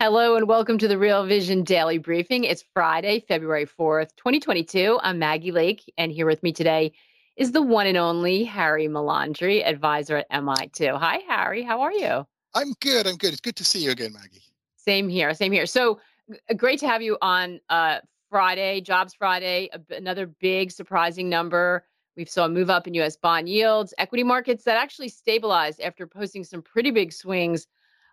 Hello and welcome to the Real Vision Daily Briefing. It's Friday, February 4th, 2022. I'm Maggie Lake, and here with me today is the one and only Harry Malandry, advisor at MI2. Hi, Harry. How are you? I'm good. It's good to see you again, Maggie. Same here. So great to have you on Friday, Jobs Friday, another big surprising number. We saw a move up in U.S. bond yields, equity markets that actually stabilized after posting some pretty big swings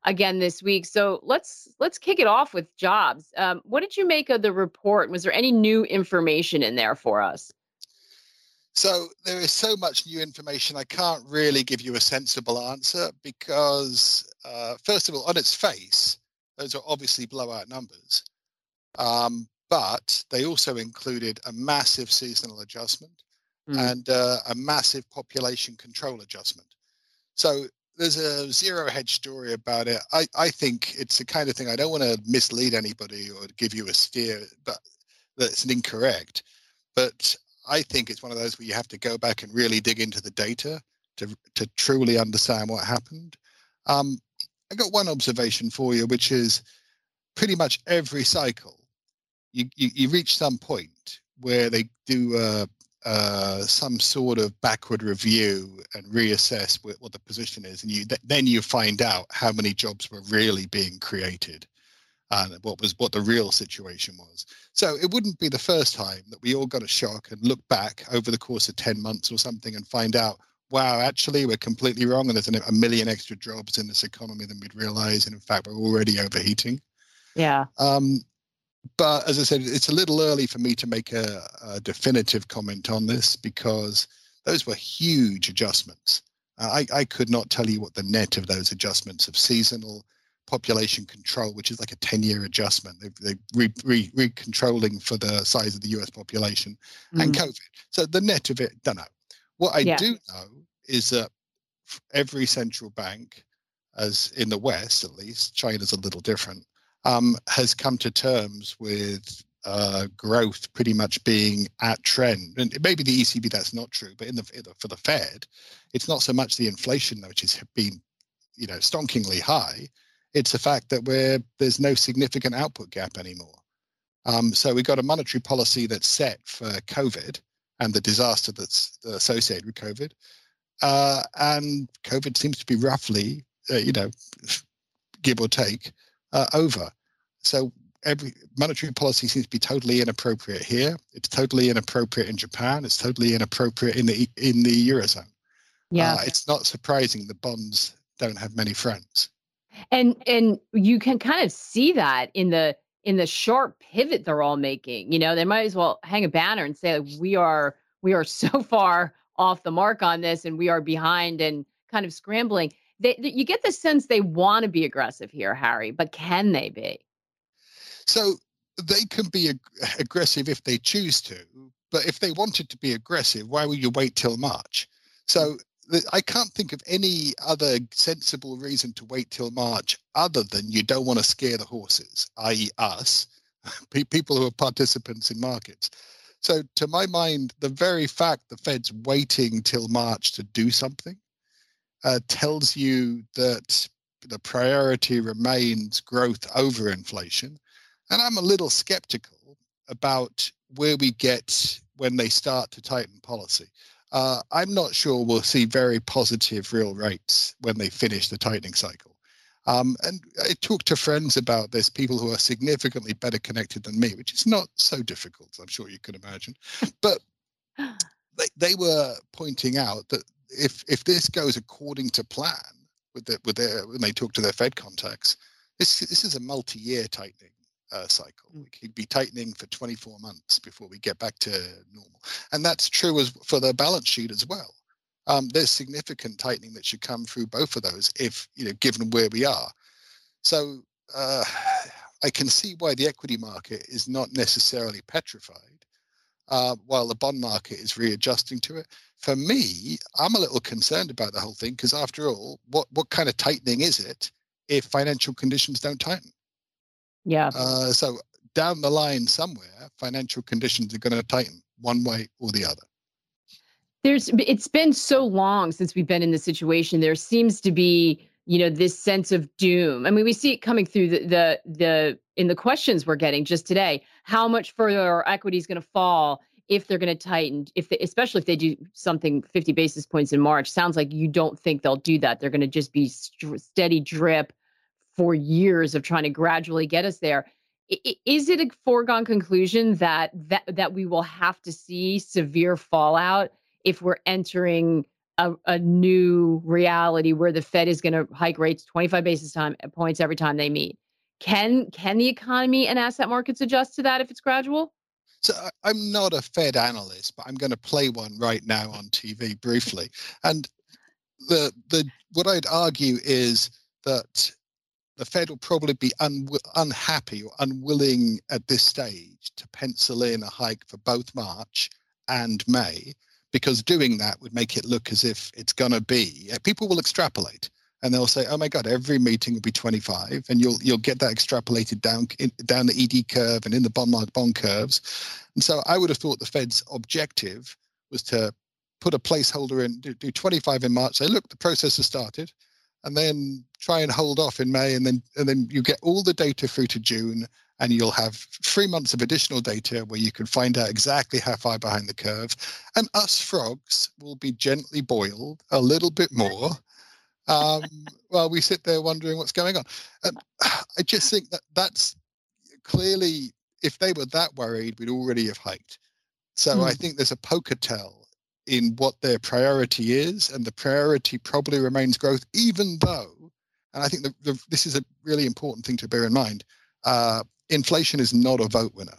again this week. So let's kick it off with jobs. What did you make of the report? Was there any new information in there for us? So there is so much new information. I can't really give you a sensible answer because, first of all, on its face, those are obviously blowout numbers. But they also included a massive seasonal adjustment and a massive population control adjustment. So there's a Zero Hedge story about it. I think it's the kind of thing, I don't want to mislead anybody or give you a steer, but that's incorrect. But I think it's one of those where you have to go back and really dig into the data to truly understand what happened. I got one observation for you, which is pretty much every cycle, You reach some point where they do some sort of backward review and reassess what the position is, and then you find out how many jobs were really being created and what the real situation was. So it wouldn't be the first time that we all got a shock and look back over the course of 10 months or something and find out, wow, actually we're completely wrong, and there's a million extra jobs in this economy than we'd realize, and in fact we're already overheating. Yeah. But as I said, it's a little early for me to make a definitive comment on this because those were huge adjustments. I could not tell you what the net of those adjustments of seasonal population control, which is like a 10-year adjustment. They're recontrolling for the size of the U.S. population and COVID. So the net of it, don't know. What I do know is that every central bank, as in the West at least, China's a little different, has come to terms with growth pretty much being at trend. And maybe the ECB, that's not true, but for the Fed, it's not so much the inflation, which has been, stonkingly high. It's the fact that there's no significant output gap anymore. So we've got a monetary policy that's set for COVID and the disaster that's associated with COVID. And COVID seems to be roughly, give or take, over. So every monetary policy seems to be totally inappropriate here. It's totally inappropriate in Japan. It's totally inappropriate in the Eurozone. Yeah, it's not surprising the bonds don't have many friends. And you can kind of see that in the sharp pivot they're all making. They might as well hang a banner and say, like, we are so far off the mark on this, and we are behind, and kind of scrambling. You get the sense they want to be aggressive here, Harry, but can they be? So they can be aggressive if they choose to, but if they wanted to be aggressive, why would you wait till March? So I can't think of any other sensible reason to wait till March other than you don't want to scare the horses, i.e. us, people who are participants in markets. So to my mind, the very fact the Fed's waiting till March to do something tells you that the priority remains growth over inflation. And I'm a little skeptical about where we get when they start to tighten policy. I'm not sure we'll see very positive real rates when they finish the tightening cycle. And I talked to friends about this, people who are significantly better connected than me, which is not so difficult, I'm sure you can imagine. But they were pointing out that if this goes according to plan, when they talk to their Fed contacts, this is a multi-year tightening cycle. We could be tightening for 24 months before we get back to normal, and that's true as for the balance sheet as well. There's significant tightening that should come through both of those, if given where we are. So I can see why the equity market is not necessarily petrified, while the bond market is readjusting to it. For me, I'm a little concerned about the whole thing, because after all, what kind of tightening is it if financial conditions don't tighten? Yeah. So down the line somewhere, financial conditions are going to tighten one way or the other. It's been so long since we've been in this situation. There seems to be, this sense of doom. I mean, we see it coming through in the questions we're getting just today. How much further are equities going to fall if they're going to tighten? Especially if they do something 50 basis points in March. Sounds like you don't think they'll do that. They're going to just be steady drip for years of trying to gradually get us there. Is it a foregone conclusion that we will have to see severe fallout if we're entering a new reality where the Fed is going to hike rates 25 basis points every time they meet? Can the economy and asset markets adjust to that if it's gradual? So I'm not a Fed analyst, but I'm going to play one right now on TV briefly. And what I'd argue is that the Fed will probably be unhappy or unwilling at this stage to pencil in a hike for both March and May, because doing that would make it look as if it's going to be. People will extrapolate, and they'll say, oh my God, every meeting will be 25, and you'll get that extrapolated down the ED curve and in the bond curves. And so I would have thought the Fed's objective was to put a placeholder in, do 25 in March, say, look, the process has started, and then try and hold off in May, and then you get all the data through to June, and you'll have 3 months of additional data where you can find out exactly how far behind the curve. And us frogs will be gently boiled a little bit more while we sit there wondering what's going on. And I just think that's clearly, if they were that worried, we'd already have hiked. So I think there's a poker tell in what their priority is, and the priority probably remains growth, even though, and I think this is a really important thing to bear in mind, inflation is not a vote winner.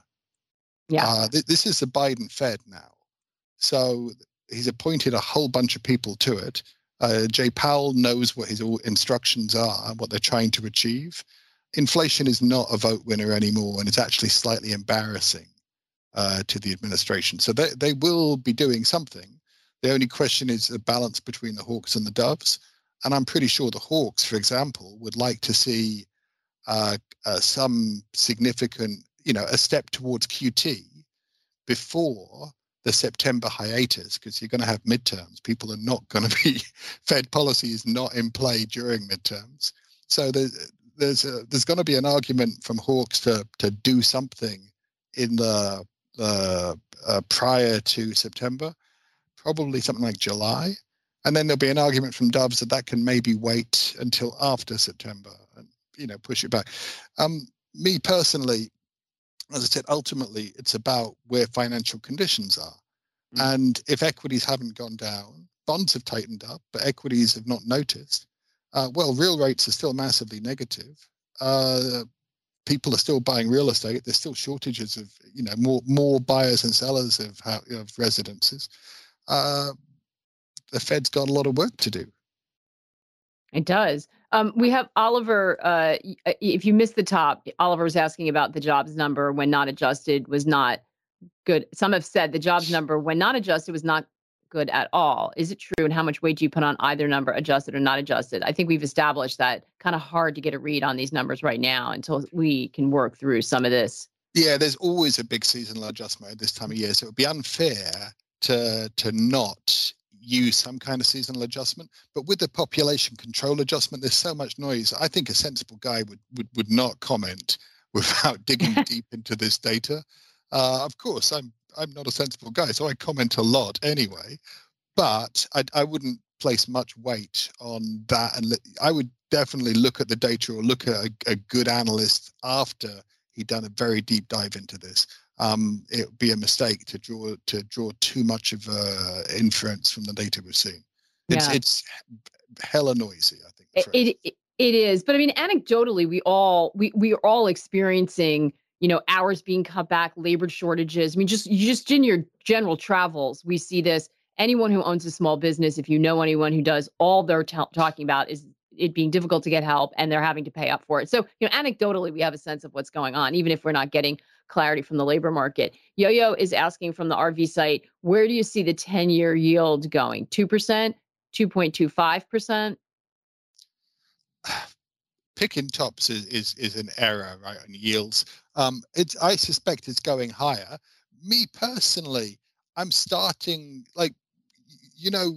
Yeah. This is the Biden Fed now. So he's appointed a whole bunch of people to it. Jay Powell knows what his instructions are and what they're trying to achieve. Inflation is not a vote winner anymore, and it's actually slightly embarrassing to the administration. So they will be doing something. The only question is the balance between the hawks and the doves. And I'm pretty sure the hawks, for example, would like to see some significant, a step towards QT before the September hiatus, because you're going to have midterms. People are not going to be, Fed policy is not in play during midterms. So there's going to be an argument from hawks to do something in the prior to September, probably something like July. And then there'll be an argument from doves that can maybe wait until after September, and push it back. Me personally, as I said, ultimately it's about where financial conditions are. And if equities haven't gone down, bonds have tightened up, but equities have not noticed. Real rates are still massively negative. People are still buying real estate. There's still shortages of, more buyers and sellers of residences. The Fed's got a lot of work to do. It does. We have Oliver. If you missed the top, Oliver's asking about the jobs number when not adjusted was not good. Some have said the jobs number when not adjusted was not good at all. Is it true? And how much weight do you put on either number, adjusted or not adjusted? I think we've established that kind of hard to get a read on these numbers right now until we can work through some of this. Yeah, there's always a big seasonal adjustment at this time of year. So it would be unfair to not use some kind of seasonal adjustment, but with the population control adjustment, there's so much noise. I think a sensible guy would not comment without digging deep into this data. Of course, I'm not a sensible guy, so I comment a lot anyway, but I wouldn't place much weight on that. And I would definitely look at the data, or look at a good analyst after he'd done a very deep dive into this. It would be a mistake to draw too much of inference from the data we've seen. It's hella noisy, I think. It is, but I mean, anecdotally, we are all experiencing, hours being cut back, labor shortages. I mean, just in your general travels, we see this. Anyone who owns a small business, if you know anyone who does, all they're talking about is it being difficult to get help and they're having to pay up for it. So, you know, anecdotally, we have a sense of what's going on, even if we're not getting clarity from the labor market. Yo-Yo is asking from the RV site, where do you see the 10-year yield going? 2%, 2.25%? Picking tops is an error, right, on yields. I suspect it's going higher. Me personally, I'm starting, like, you know,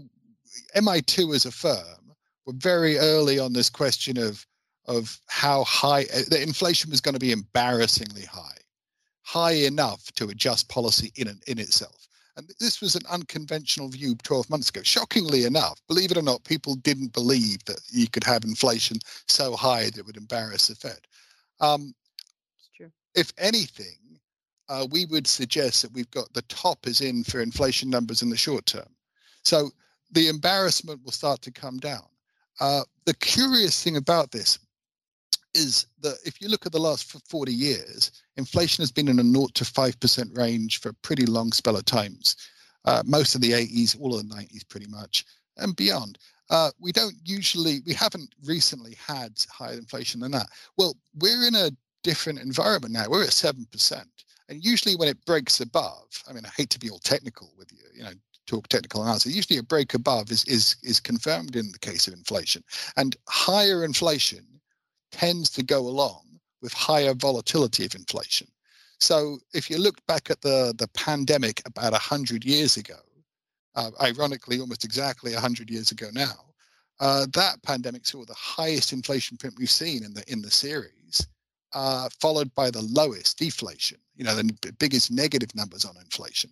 MI2 as a firm, we're very early on this question of how high the inflation was going to be, embarrassingly high enough to adjust policy in itself. And this was an unconventional view 12 months ago. Shockingly enough, believe it or not, people didn't believe that you could have inflation so high that it would embarrass the Fed. It's true. If anything, we would suggest that we've got the top is in for inflation numbers in the short term. So the embarrassment will start to come down. The curious thing about this is that if you look at the last 40 years, inflation has been in a 0 to 5% range for a pretty long spell of times. Most of the 80s, all of the 90s pretty much, and beyond. We haven't recently had higher inflation than that. Well, we're in a different environment now. We're at 7%. And usually when it breaks above, I mean, I hate to be all technical with you, you know, talk technical analysis, usually a break above is confirmed in the case of inflation. And higher inflation tends to go along with higher volatility of inflation. So if you look back at the pandemic about 100 years ago, ironically, almost exactly 100 years ago now, that pandemic saw the highest inflation print we've seen in the series, followed by the lowest deflation, you know, the biggest negative numbers on inflation.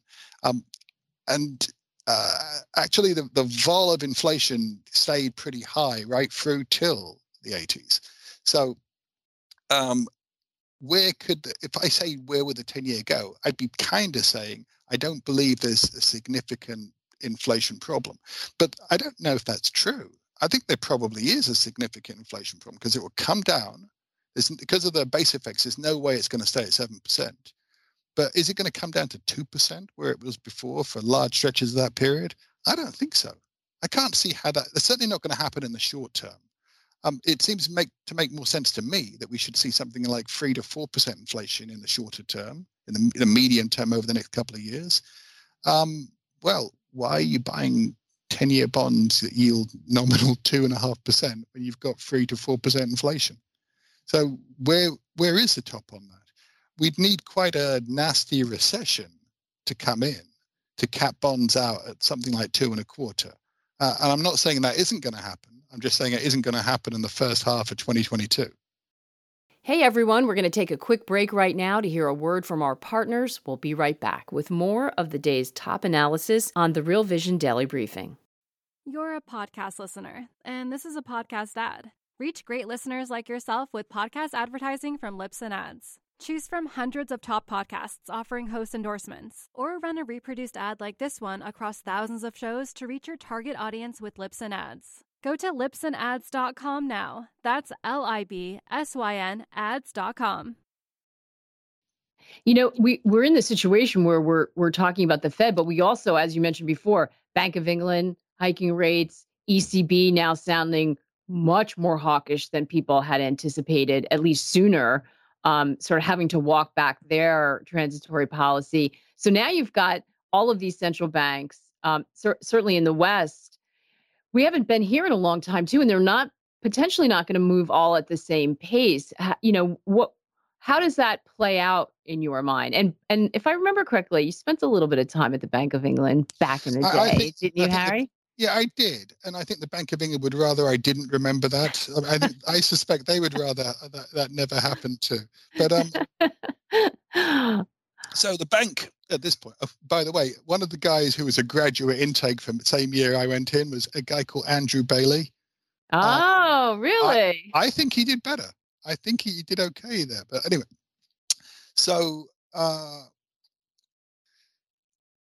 Actually, the vol of inflation stayed pretty high right through till the 80s. So if I say where would the 10-year go, I'd be kind of saying I don't believe there's a significant inflation problem. But I don't know if that's true. I think there probably is a significant inflation problem because it will come down. Because of the base effects, there's no way it's going to stay at 7%. But is it going to come down to 2% where it was before for large stretches of that period? I don't think so. I can't see how that – it's certainly not going to happen in the short term. It seems to make more sense to me that we should see something like 3 to 4% inflation in the shorter term, in the medium term over the next couple of years. Why are you buying 10-year bonds that yield nominal 2.5% when you've got 3 to 4% inflation? So where is the top on that? We'd need quite a nasty recession to come in to cap bonds out at something like 2.25%. And I'm not saying that isn't going to happen. I'm just saying it isn't going to happen in the first half of 2022. Hey, everyone. We're going to take a quick break right now to hear a word from our partners. We'll be right back with more of the day's top analysis on the Real Vision Daily Briefing. You're a podcast listener, and this is a podcast ad. Reach great listeners like yourself with podcast advertising from Libsyn Ads. Choose from hundreds of top podcasts offering host endorsements, or run a reproduced ad like this one across thousands of shows to reach your target audience with Libsyn Ads. Go to libsynads.com now. That's libsyn ads.com. You know, we're in the situation where we're talking about the Fed, but we also, as you mentioned before, Bank of England hiking rates, ECB now sounding much more hawkish than people had anticipated, at least sooner, sort of having to walk back their transitory policy. So now you've got all of these central banks, certainly in the West. We haven't been here in a long time, too, and they're potentially not going to move all at the same pace. You know, how does that play out in your mind? And if I remember correctly, you spent a little bit of time at the Bank of England back in the day, didn't you, Harry? Yeah, I did. And I think the Bank of England would rather I didn't remember that. I suspect they would rather that never happened, too. But so the bank at this point, by the way, one of the guys who was a graduate intake from the same year I went in was a guy called Andrew Bailey. Oh, really? I think he did better. I think he did okay there. But anyway, so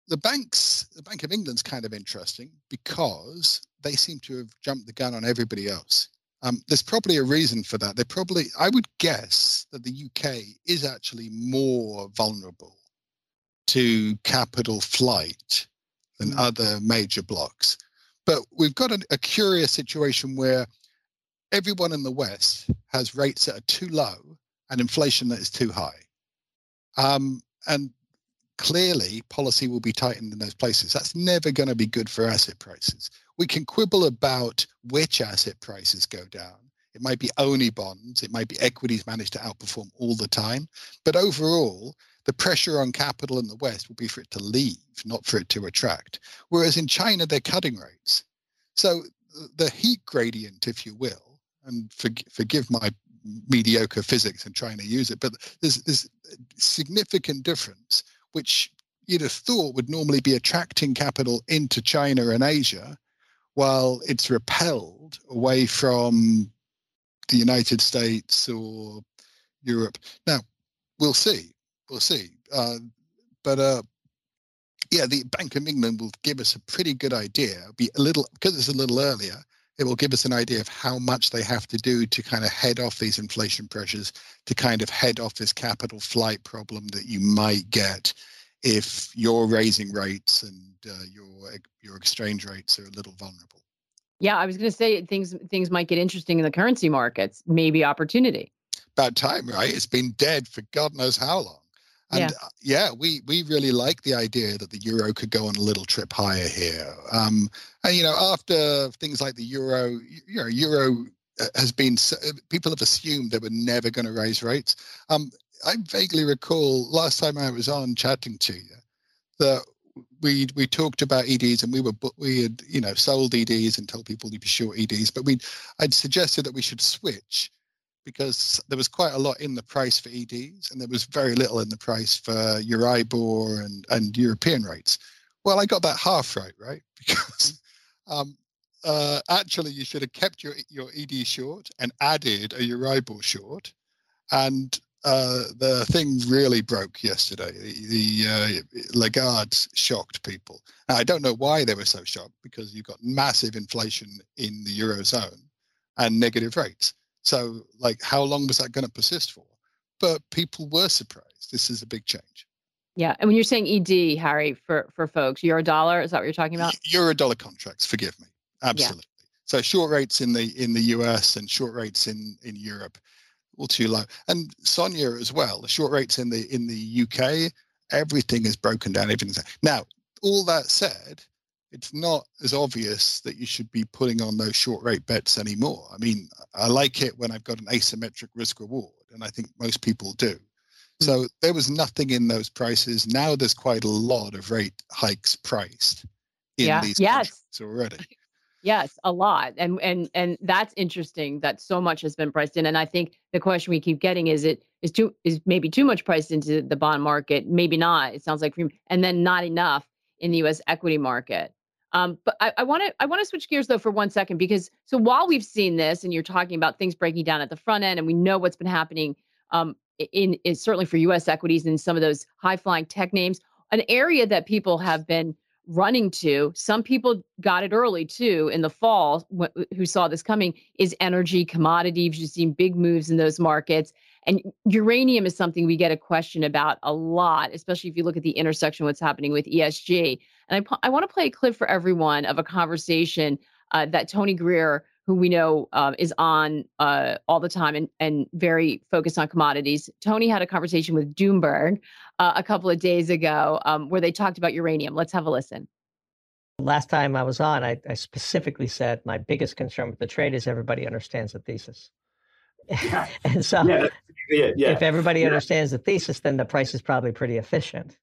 the Bank of England's kind of interesting because they seem to have jumped the gun on everybody else. There's probably a reason for that. I would guess that the UK is actually more vulnerable to capital flight than other major blocks. But we've got a curious situation where everyone in the West has rates that are too low and inflation that is too high. And clearly, policy will be tightened in those places. That's never going to be good for asset prices. We can quibble about which asset prices go down. It might be only bonds. It might be equities managed to outperform all the time. But overall, the pressure on capital in the West will be for it to leave, not for it to attract. Whereas in China, they're cutting rates. So the heat gradient, if you will, and forgive my mediocre physics and trying to use it, but there's a significant difference, which you'd have thought would normally be attracting capital into China and Asia, while it's repelled away from the United States or Europe. Now, we'll see. But the Bank of England will give us a pretty good idea. It'll be a little, because it's a little earlier, it will give us an idea of how much they have to do to kind of head off these inflation pressures, to kind of head off this capital flight problem that you might get if you're raising rates and your exchange rates are a little vulnerable. Yeah, I was going to say things might get interesting in the currency markets, maybe opportunity. About time, right? It's been dead for God knows how long. And we really like the idea that the euro could go on a little trip higher here. After things like the euro, euro has been, people have assumed they were never going to raise rates. I vaguely recall last time I was on chatting to you that we talked about EDs and we had sold EDs and told people to be short EDs, but I'd suggested that we should switch, because there was quite a lot in the price for EDs and there was very little in the price for Euribor and European rates. Well, I got that half right? Because actually you should have kept your ED short and added a Euribor short. And the thing really broke yesterday. The Lagarde's shocked people. Now, I don't know why they were so shocked, because you've got massive inflation in the Eurozone and negative rates. So, how long was that going to persist for? But people were surprised. This is a big change. Yeah. And when you're saying ED, Harry, for folks, Eurodollar, is that what you're talking about? Eurodollar contracts, forgive me. Absolutely. Yeah. So short rates in the US and short rates in Europe, all too low. And Sonia as well, the short rates in the UK, everything is broken down. Now, all that said, it's not as obvious that you should be putting on those short rate bets anymore. I mean, I like it when I've got an asymmetric risk reward, and I think most people do. So there was nothing in those prices. Now there's quite a lot of rate hikes priced in these contracts already. Yes, a lot. And that's interesting that so much has been priced in. And I think the question we keep getting is, maybe too much priced into the bond market, maybe not. It sounds like, and then not enough in the US equity market. But I want to switch gears, though, for one second, because so while we've seen this and you're talking about things breaking down at the front end, and we know what's been happening in certainly for U.S. equities and some of those high flying tech names, an area that people have been running to, some people got it early, too, in the fall who saw this coming, is energy, commodities. You've seen big moves in those markets. And uranium is something we get a question about a lot, especially if you look at the intersection of what's happening with ESG. And I want to play a clip for everyone of a conversation that Tony Greer, who we know is on all the time and very focused on commodities. Tony had a conversation with Doomberg a couple of days ago where they talked about uranium. Let's have a listen. Last time I was on, I specifically said my biggest concern with the trade is everybody understands the thesis. And so if everybody understands the thesis, then the price is probably pretty efficient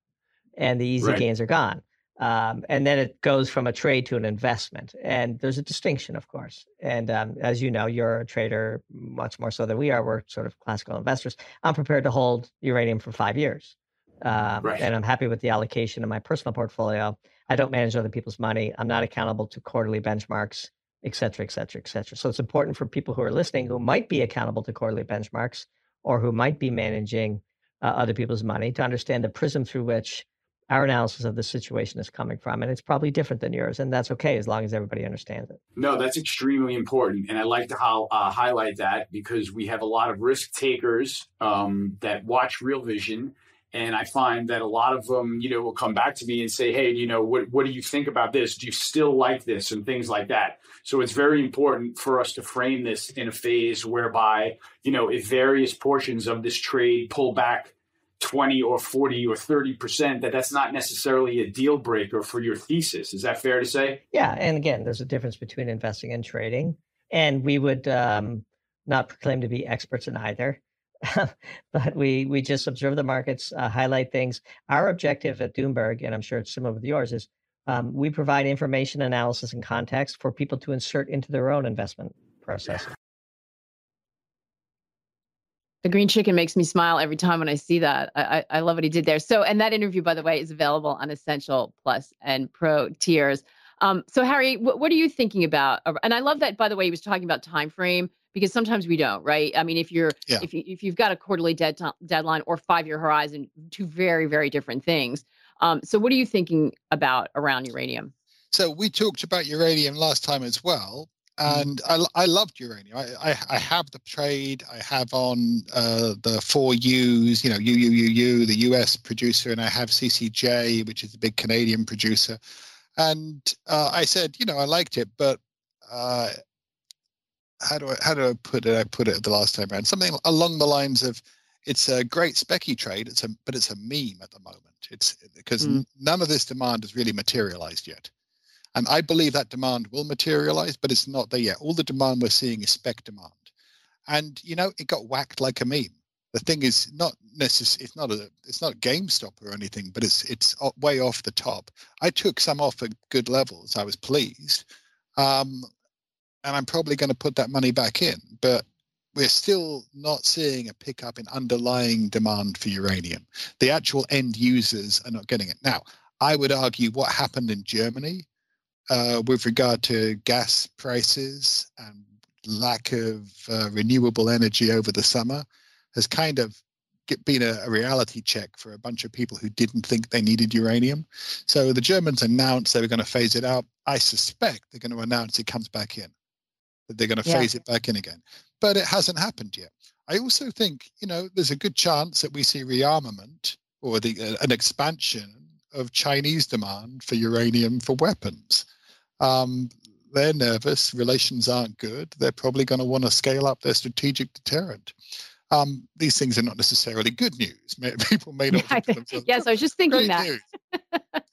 and the easy gains are gone. And then it goes from a trade to an investment. And there's a distinction, of course. And as you know, you're a trader much more so than we are. We're sort of classical investors. I'm prepared to hold uranium for 5 years. And I'm happy with the allocation in my personal portfolio. I don't manage other people's money. I'm not accountable to quarterly benchmarks, et cetera, et cetera, et cetera. So it's important for people who are listening who might be accountable to quarterly benchmarks or who might be managing other people's money to understand the prism through which our analysis of the situation is coming from, and it's probably different than yours, and that's okay as long as everybody understands it. No, that's extremely important, and I like to highlight that because we have a lot of risk takers that watch Real Vision And I find that a lot of them, you know, will come back to me and say, hey, you know, what do you think about this? Do you still like this? And things like that. So it's very important for us to frame this in a phase whereby, you know, if various portions of this trade pull back 20 or 40 or 30%, that's not necessarily a deal breaker for your thesis. Is that fair to say? Yeah. And again, there's a difference between investing and trading. And we would not proclaim to be experts in either. But we just observe the markets, highlight things. Our objective at Doomberg, and I'm sure it's similar with yours, is we provide information, analysis, and context for people to insert into their own investment process. The green chicken makes me smile every time when I see that. I love what he did there. So, and that interview, by the way, is available on Essential Plus and Pro tiers. So Harry, what are you thinking about? And I love that, by the way, he was talking about time frame. Because sometimes we don't, right? I mean, if you've got a quarterly deadline or 5-year horizon, two very, very different things. So what are you thinking about around uranium? So we talked about uranium last time as well. And I loved uranium. I have the trade. I have on the 4Us, you know, UU, the US producer, and I have CCJ, which is a big Canadian producer. And I said, you know, I liked it, but... How do I put it? I put it the last time around. Something along the lines of, it's a great specy trade. But it's a meme at the moment. It's because none of this demand has really materialized yet, and I believe that demand will materialize, but it's not there yet. All the demand we're seeing is spec demand, and you know it got whacked like a meme. The thing is not necessarily. It's not GameStop or anything, but it's way off the top. I took some off at good levels. I was pleased. And I'm probably going to put that money back in, but we're still not seeing a pickup in underlying demand for uranium. The actual end users are not getting it. Now, I would argue what happened in Germany with regard to gas prices and lack of renewable energy over the summer has kind of been a reality check for a bunch of people who didn't think they needed uranium. So the Germans announced they were going to phase it out. I suspect they're going to announce it comes back in. That they're going to phase it back in again. But it hasn't happened yet. I also think, you know, there's a good chance that we see rearmament or an expansion of Chinese demand for uranium for weapons. They're nervous. Relations aren't good. They're probably going to want to scale up their strategic deterrent. These things are not necessarily good news. People may not think themselves. Yes, I was just thinking that.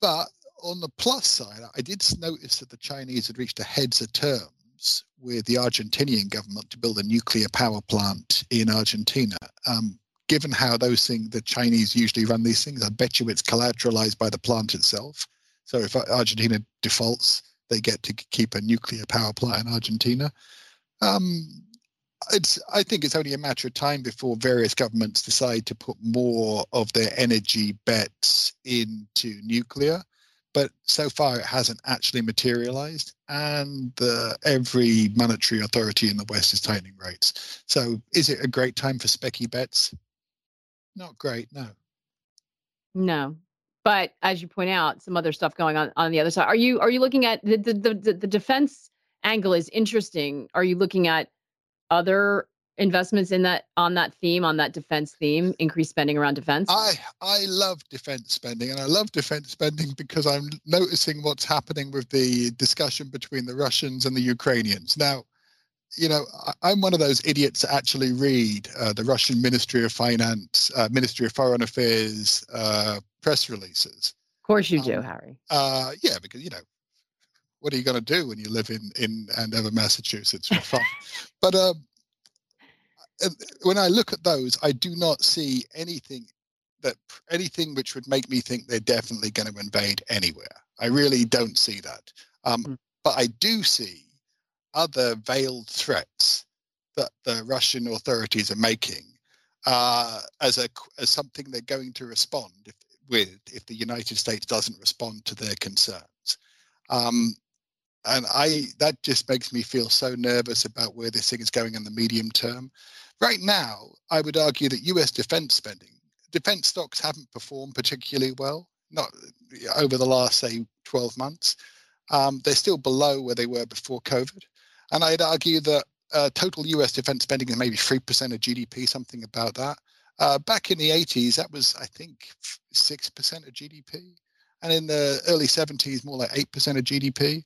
But on the plus side, I did notice that the Chinese had reached a heads of terms with the Argentinian government to build a nuclear power plant in Argentina. Given how those things, the Chinese usually run these things, I bet you it's collateralized by the plant itself. So if Argentina defaults, they get to keep a nuclear power plant in Argentina. I think it's only a matter of time before various governments decide to put more of their energy bets into nuclear. But so far, it hasn't actually materialized, and every monetary authority in the West is tightening rates. So is it a great time for specy bets? Not great, no. No. But as you point out, some other stuff going on the other side. Are you looking at the defense angle is interesting. Are you looking at other investments in that on that theme, on that defense theme, increased spending around defense? I love defense spending, and I love defense spending because I'm noticing what's happening with the discussion between the Russians and the Ukrainians. Now, you know, I'm one of those idiots that actually read the Russian Ministry of Finance, Ministry of Foreign Affairs press releases. Of course you do, Harry. Yeah, because, you know, what are you going to do when you live in Andover, Massachusetts? For fun? But when I look at those, I do not see anything which would make me think they're definitely going to invade anywhere. I really don't see that. But I do see other veiled threats that the Russian authorities are making as something they're going to respond if the United States doesn't respond to their concerns. And that just makes me feel so nervous about where this thing is going in the medium term. Right now, I would argue that U.S. defense stocks haven't performed particularly well, not over the last, say, 12 months. They're still below where they were before COVID. And I'd argue that total U.S. defense spending is maybe 3% of GDP, something about that. Back in the 80s, that was, I think, 6% of GDP. And in the early 70s, more like 8% of GDP.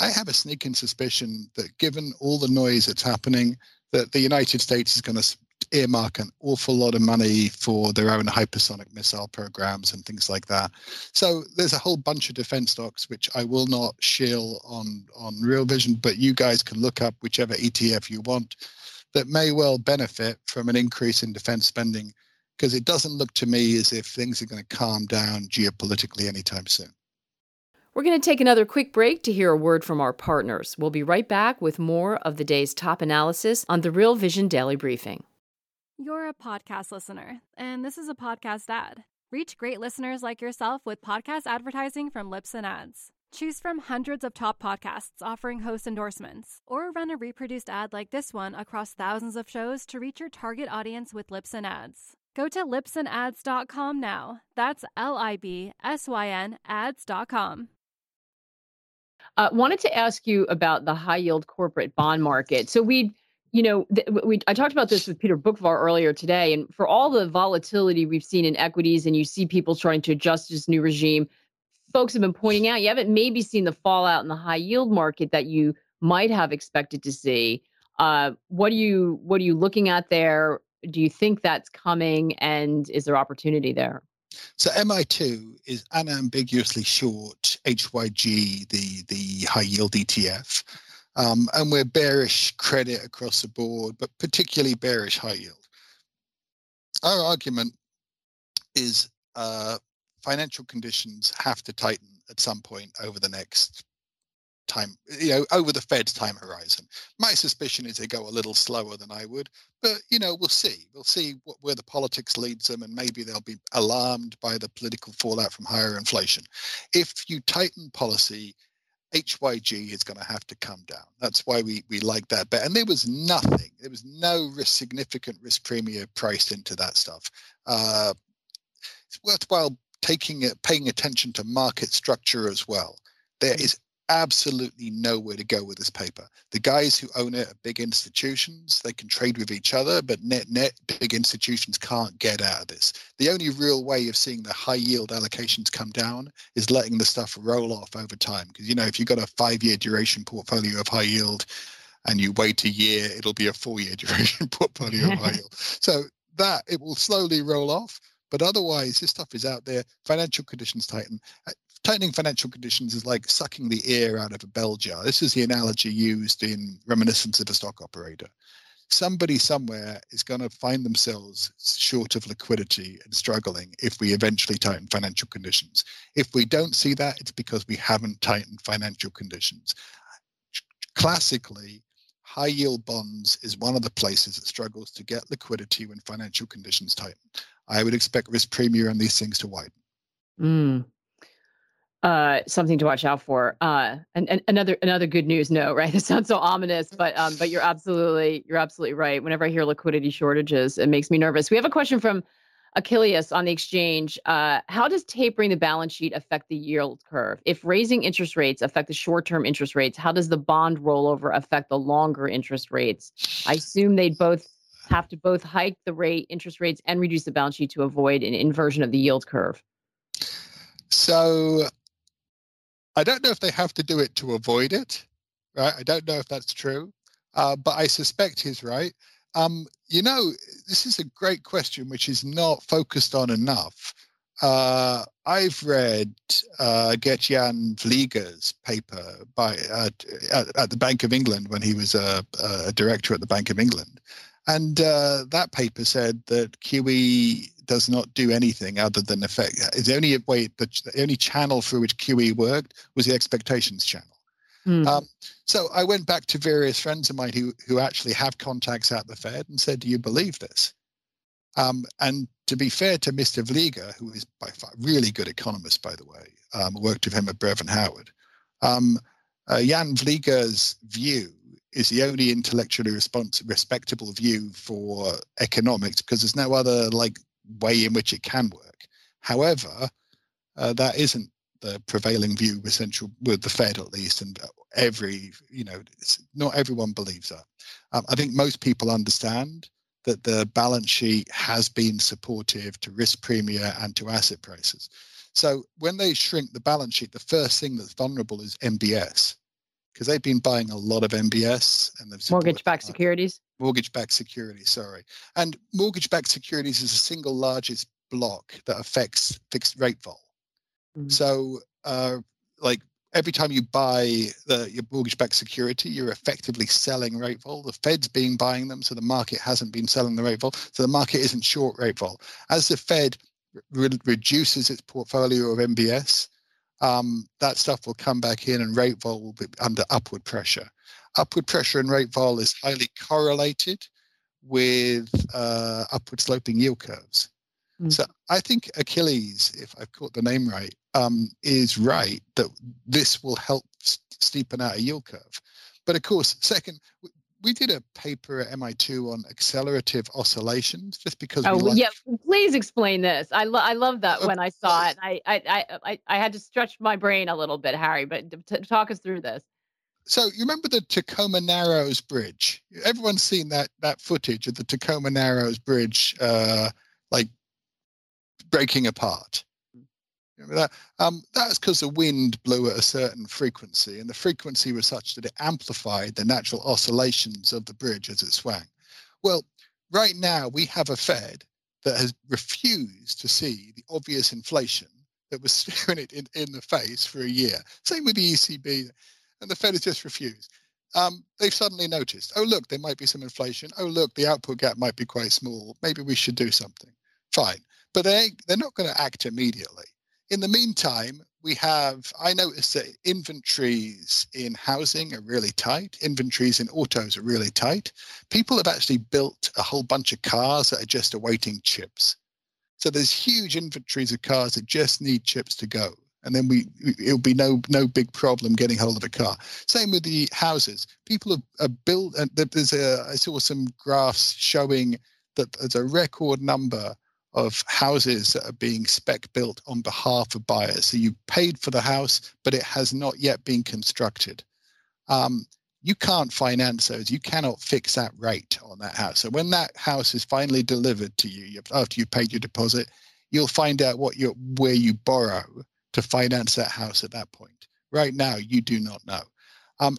I have a sneaking suspicion that given all the noise that's happening, that the United States is going to earmark an awful lot of money for their own hypersonic missile programs and things like that. So there's a whole bunch of defense stocks, which I will not shill on Real Vision, but you guys can look up whichever ETF you want that may well benefit from an increase in defense spending, because it doesn't look to me as if things are going to calm down geopolitically anytime soon. We're going to take another quick break to hear a word from our partners. We'll be right back with more of the day's top analysis on the Real Vision Daily Briefing. You're a podcast listener, and this is a podcast ad. Reach great listeners like yourself with podcast advertising from Libsyn Ads. Choose from hundreds of top podcasts offering host endorsements, or run a reproduced ad like this one across thousands of shows to reach your target audience with Libsyn Ads. Go to libsynads.com now. That's LIBSYN ads.com. Wanted to ask you about the high yield corporate bond market. So I talked about this with Peter Bookvar earlier today, and for all the volatility we've seen in equities, and you see people trying to adjust this new regime, folks have been pointing out you haven't maybe seen the fallout in the high yield market that you might have expected to see. What are you looking at there? Do you think that's coming, and is there opportunity there? So MI2 is unambiguously short HYG, the high yield ETF. And we're bearish credit across the board, but particularly bearish high yield. Our argument is financial conditions have to tighten at some point over the next time, over the Fed's time horizon. My suspicion is they go a little slower than I would, but, we'll see. We'll see where the politics leads them, and maybe they'll be alarmed by the political fallout from higher inflation. If you tighten policy, HYG is going to have to come down. That's why we like that bet. And there was no significant risk premium priced into that stuff. It's worthwhile paying attention to market structure as well. There is absolutely nowhere to go with this paper. The guys who own it are big institutions. They can trade with each other, but net big institutions can't get out of this. The only real way of seeing the high yield allocations come down is letting the stuff roll off over time, because if you've got a 5-year duration portfolio of high yield and you wait a year, it'll be a 4-year duration portfolio of high yield, so that it will slowly roll off. But otherwise, this stuff is out there. Financial conditions tighten. Tightening financial conditions is like sucking the air out of a bell jar. This is the analogy used in Reminiscence of a Stock Operator. Somebody somewhere is going to find themselves short of liquidity and struggling if we eventually tighten financial conditions. If we don't see that, it's because we haven't tightened financial conditions. Classically, high yield bonds is one of the places that struggles to get liquidity when financial conditions tighten. I would expect risk premium on these things to widen. Something to watch out for. And another good news. No, right? This sounds so ominous, but you're absolutely right. Whenever I hear liquidity shortages, it makes me nervous. We have a question from Achilles on the exchange. How does tapering the balance sheet affect the yield curve? If raising interest rates affect the short-term interest rates, how does the bond rollover affect the longer interest rates? I assume they'd both have to hike the interest rates and reduce the balance sheet to avoid an inversion of the yield curve. So I don't know if they have to do it to avoid it, right? I don't know if that's true, but I suspect he's right. This is a great question, which is not focused on enough. I've read Gert-Jan Vlieger's paper at the Bank of England when he was a director at the Bank of England. And that paper said that QE does not do anything other than affect. The only channel through which QE worked was the expectations channel. So I went back to various friends of mine who actually have contacts at the Fed and said, "Do you believe this?" And to be fair to Mr. Vlieger, who is by far a really good economist, by the way, worked with him at Brevin Howard, Jan Vlieger's view is the only intellectually respectable view for economics, because there's no other way in which it can work. However, that isn't the prevailing view with the Fed, at least, and not everyone believes that. I think most people understand that the balance sheet has been supportive to risk premia and to asset prices. So when they shrink the balance sheet, the first thing that's vulnerable is MBS, because they've been buying a lot of MBS and they've mortgage-backed securities. Mortgage-backed securities, sorry. And mortgage-backed securities is the single largest block that affects fixed rate vol. Mm-hmm. So like every time you buy your mortgage-backed security, you're effectively selling rate vol. The Fed's been buying them, so the market hasn't been selling the rate vol. So the market isn't short rate vol. As the Fed reduces its portfolio of MBS, that stuff will come back in and rate vol will be under upward pressure. Upward pressure and rate vol is highly correlated with upward sloping yield curves. Mm. So I think Achilles, if I've caught the name right, is right that this will help steepen out a yield curve. But of course, second, we did a paper at MI2 on accelerative oscillations, just because. Oh, yeah! Please explain this. I love that when I saw it. I had to stretch my brain a little bit, Harry. But talk us through this. So you remember the Tacoma Narrows Bridge? Everyone's seen that footage of the Tacoma Narrows Bridge, like breaking apart. Remember that? That's because the wind blew at a certain frequency, and the frequency was such that it amplified the natural oscillations of the bridge as it swung. Well, right now we have a Fed that has refused to see the obvious inflation that was staring it in the face for a year. Same with the ECB, and the Fed has just refused. They've suddenly noticed, oh, look, there might be some inflation. Oh, look, the output gap might be quite small. Maybe we should do something. Fine. But they're not going to act immediately. In the meantime, I noticed that inventories in housing are really tight. Inventories in autos are really tight. People have actually built a whole bunch of cars that are just awaiting chips. So there's huge inventories of cars that just need chips to go. And then it'll be no big problem getting hold of a car. Same with the houses. People have built, and I saw some graphs showing that there's a record number of houses that are being spec built on behalf of buyers. So you paid for the house, but it has not yet been constructed. You can't finance those. You cannot fix that rate on that house. So when that house is finally delivered to you, after you've paid your deposit, you'll find out where you borrow to finance that house at that point. Right now, you do not know.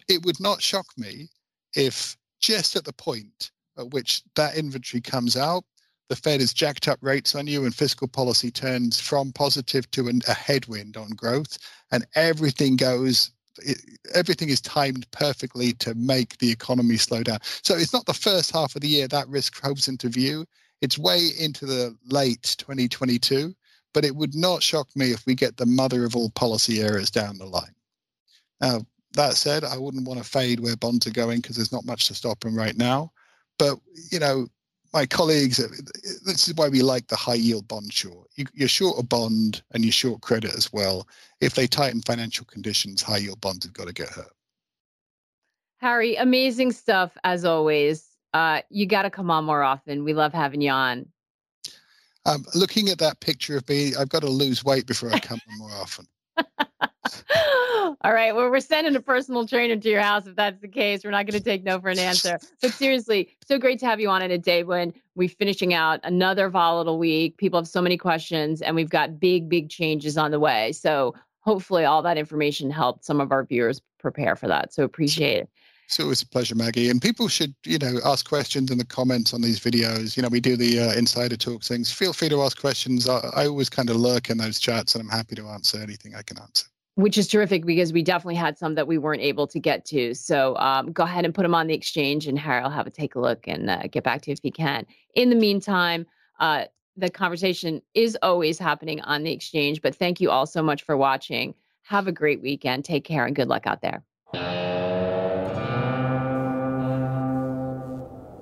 It would not shock me if just at the point at which that inventory comes out, the Fed has jacked up rates on you and fiscal policy turns from positive to a headwind on growth, and everything is timed perfectly to make the economy slow down. So it's not the first half of the year that risk comes into view. It's way into the late 2022, but it would not shock me if we get the mother of all policy errors down the line. Now, that said, I wouldn't want to fade where bonds are going because there's not much to stop them right now. But, my colleagues, this is why we like the high yield bond short. You're short a bond and you're short credit as well. If they tighten financial conditions, high yield bonds have got to get hurt. Harry, amazing stuff as always. You got to come on more often. We love having you on. Looking at that picture of me, I've got to lose weight before I come on more often. All right. Well, we're sending a personal trainer to your house if that's the case. We're not going to take no for an answer. But seriously, so great to have you on in a day when we're finishing out another volatile week. People have so many questions and we've got big, big changes on the way. So hopefully all that information helped some of our viewers prepare for that. So appreciate it. So it was a pleasure, Maggie. And people should, ask questions in the comments on these videos. We do the insider talk things. Feel free to ask questions. I always kind of lurk in those chats, and I'm happy to answer anything I can answer. Which is terrific, because we definitely had some that we weren't able to get to. So go ahead and put them on the exchange, and Harry will have a take a look and get back to you if he can. In the meantime, the conversation is always happening on the exchange. But thank you all so much for watching. Have a great weekend. Take care and good luck out there.